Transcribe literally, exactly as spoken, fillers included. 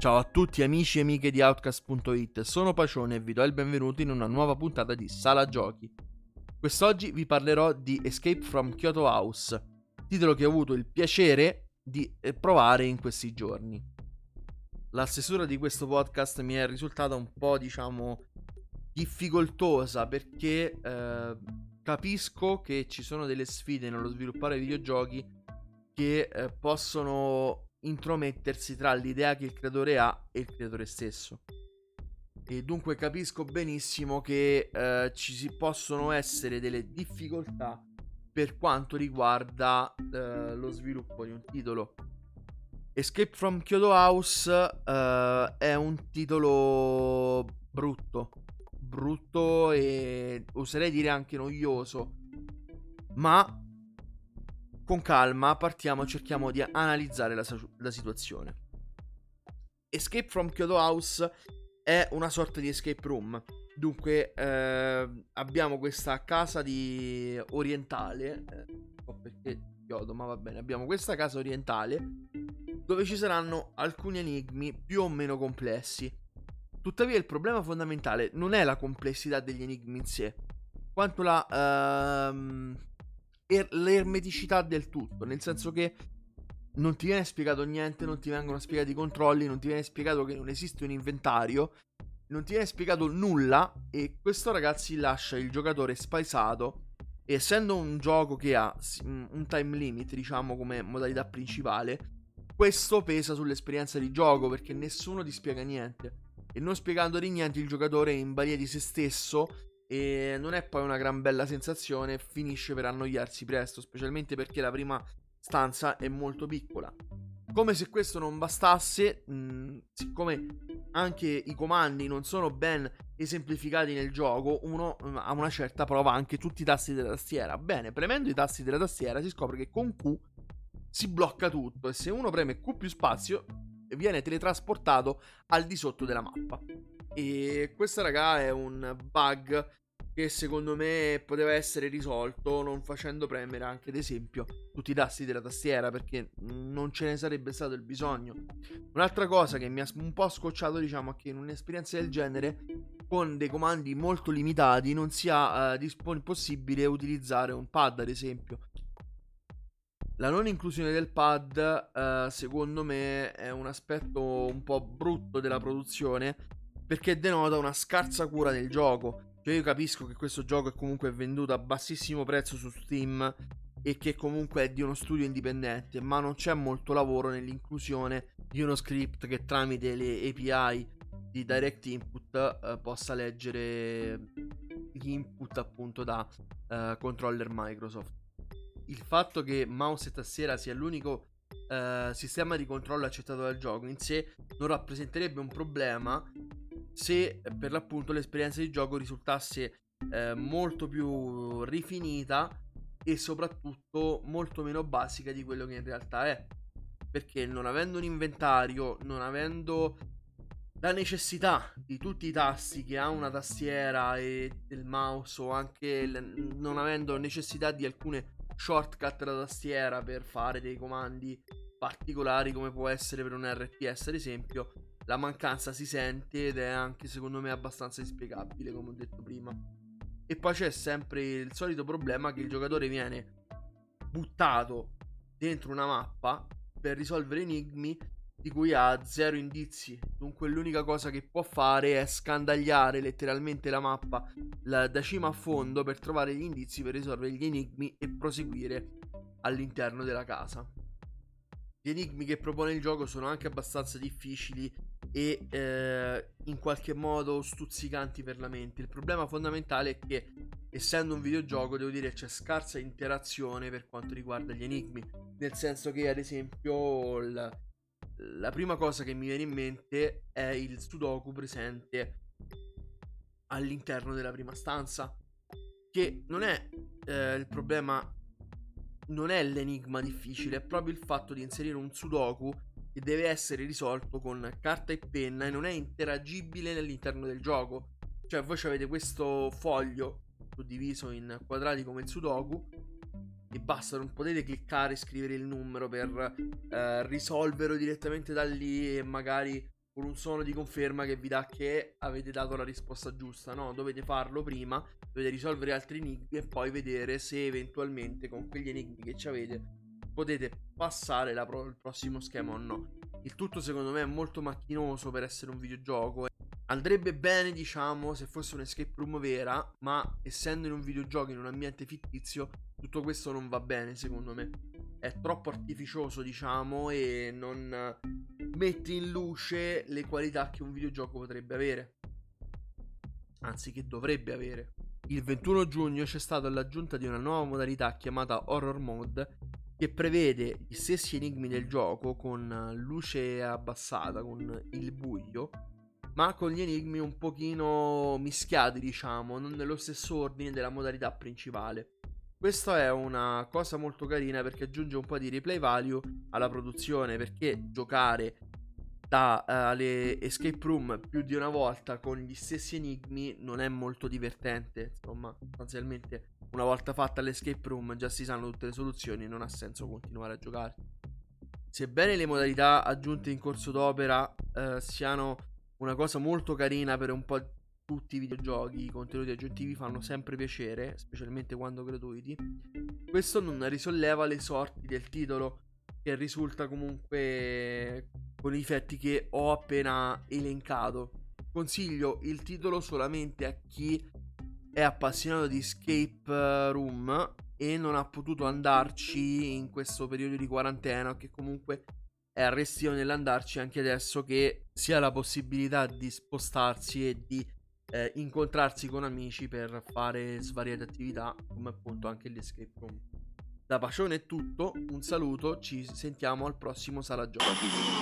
Ciao a tutti amici e amiche di Outcast punto it, sono Pacione e vi do il benvenuto in una nuova puntata di Sala Giochi. Quest'oggi vi parlerò di Escape from Kyoto House, titolo che ho avuto il piacere di provare in questi giorni. La stesura di questo podcast mi è risultata un po', diciamo, difficoltosa perché eh, capisco che ci sono delle sfide nello sviluppare videogiochi che eh, possono intromettersi tra l'idea che il creatore ha e il creatore stesso, e dunque capisco benissimo che eh, ci si possono essere delle difficoltà per quanto riguarda eh, lo sviluppo di un titolo. Escape from Kyoto House eh, è un titolo brutto brutto e oserei dire anche noioso, ma con calma partiamo, cerchiamo di analizzare la, la situazione. Escape from Kyoto House è una sorta di escape room. Dunque eh, abbiamo questa casa di orientale, eh, non so perché Kyoto, ma va bene, abbiamo questa casa orientale dove ci saranno alcuni enigmi più o meno complessi. Tuttavia il problema fondamentale non è la complessità degli enigmi in sé, quanto la... Ehm, l'ermeticità del tutto, nel senso che non ti viene spiegato niente, non ti vengono spiegati i controlli, non ti viene spiegato che non esiste un inventario, non ti viene spiegato nulla, e questo, ragazzi, lascia il giocatore spaesato. Essendo un gioco che ha un time limit, diciamo, come modalità principale, questo pesa sull'esperienza di gioco perché nessuno ti spiega niente, e non spiegandoti niente il giocatore è in balia di se stesso e non è poi una gran bella sensazione, finisce per annoiarsi presto, specialmente perché la prima stanza è molto piccola. Come se questo non bastasse, mh, siccome anche i comandi non sono ben esemplificati nel gioco, uno mh, a una certa prova anche tutti i tasti della tastiera. Bene, premendo i tasti della tastiera si scopre che con Q si blocca tutto, e se uno preme Q più spazio viene teletrasportato al di sotto della mappa. E questa, raga, è un bug che secondo me poteva essere risolto non facendo premere anche, ad esempio, tutti i tasti della tastiera, perché non ce ne sarebbe stato il bisogno. Un'altra cosa che mi ha un po' scocciato, diciamo, è che in un'esperienza del genere, con dei comandi molto limitati, non sia eh, dispon- possibile utilizzare un pad, ad esempio. La non inclusione del pad eh, secondo me è un aspetto un po' brutto della produzione, perché denota una scarsa cura del gioco. Cioè, io capisco che questo gioco è comunque venduto a bassissimo prezzo su Steam e che comunque è di uno studio indipendente, ma non c'è molto lavoro nell'inclusione di uno script che tramite le A P I di Direct Input eh, possa leggere gli input, appunto, da eh, controller Microsoft. Il fatto che mouse e tastiera sia l'unico eh, sistema di controllo accettato dal gioco in sé non rappresenterebbe un problema se per l'appunto l'esperienza di gioco risultasse eh, molto più rifinita e soprattutto molto meno basica di quello che in realtà è, perché non avendo un inventario, non avendo la necessità di tutti i tasti che ha una tastiera e del mouse, o anche l- non avendo necessità di alcune shortcut della tastiera per fare dei comandi particolari come può essere per un R T S, ad esempio, la mancanza si sente ed è anche, secondo me, abbastanza inspiegabile, come ho detto prima. E poi c'è sempre il solito problema che il giocatore viene buttato dentro una mappa per risolvere enigmi di cui ha zero indizi. Dunque l'unica cosa che può fare è scandagliare letteralmente la mappa la, da cima a fondo per trovare gli indizi per risolvere gli enigmi e proseguire all'interno della casa. Gli enigmi che propone il gioco sono anche abbastanza difficili e eh, in qualche modo stuzzicanti per la mente. Il problema fondamentale è che, essendo un videogioco, devo dire c'è scarsa interazione per quanto riguarda gli enigmi, nel senso che, ad esempio, il, la prima cosa che mi viene in mente è il sudoku presente all'interno della prima stanza, che non è eh, il problema, non è l'enigma difficile, è proprio il fatto di inserire un sudoku che deve essere risolto con carta e penna e non è interagibile all'interno del gioco. Cioè, voi avete questo foglio suddiviso in quadrati come il sudoku e basta, non potete cliccare e scrivere il numero per eh, risolverlo direttamente da lì e magari con un suono di conferma che vi dà che avete dato la risposta giusta, no? Dovete farlo prima, dovete risolvere altri enigmi e poi vedere se eventualmente con quegli enigmi che ci avete potete passare la pro- il prossimo schema o no. Il tutto secondo me è molto macchinoso per essere un videogioco. Andrebbe bene, diciamo, se fosse un escape room vera, ma essendo in un videogioco, in un ambiente fittizio, tutto questo non va bene, secondo me. È troppo artificioso, diciamo, e non mette in luce le qualità che un videogioco potrebbe avere. Anzi, che dovrebbe avere. Il ventuno giugno c'è stata l'aggiunta di una nuova modalità chiamata Horror Mode, che prevede gli stessi enigmi del gioco con luce abbassata, con il buio, ma con gli enigmi un pochino mischiati, diciamo, non nello stesso ordine della modalità principale. Questa è una cosa molto carina perché aggiunge un po' di replay value alla produzione, perché giocare dalle uh, escape room più di una volta con gli stessi enigmi non è molto divertente, insomma, sostanzialmente una volta fatta l'escape room già si sanno tutte le soluzioni, non ha senso continuare a giocare. Sebbene le modalità aggiunte in corso d'opera eh, siano una cosa molto carina per un po' tutti i videogiochi, i contenuti aggiuntivi fanno sempre piacere, specialmente quando gratuiti, questo non risolleva le sorti del titolo, che risulta comunque con i difetti che ho appena elencato. Consiglio il titolo solamente a chi è appassionato di escape room e non ha potuto andarci in questo periodo di quarantena, che comunque è restio nell'andarci anche adesso che si ha la possibilità di spostarsi e di eh, incontrarsi con amici per fare svariate attività, come appunto anche l'escape room. Da Pacione è tutto, un saluto, ci sentiamo al prossimo Sala Giochi.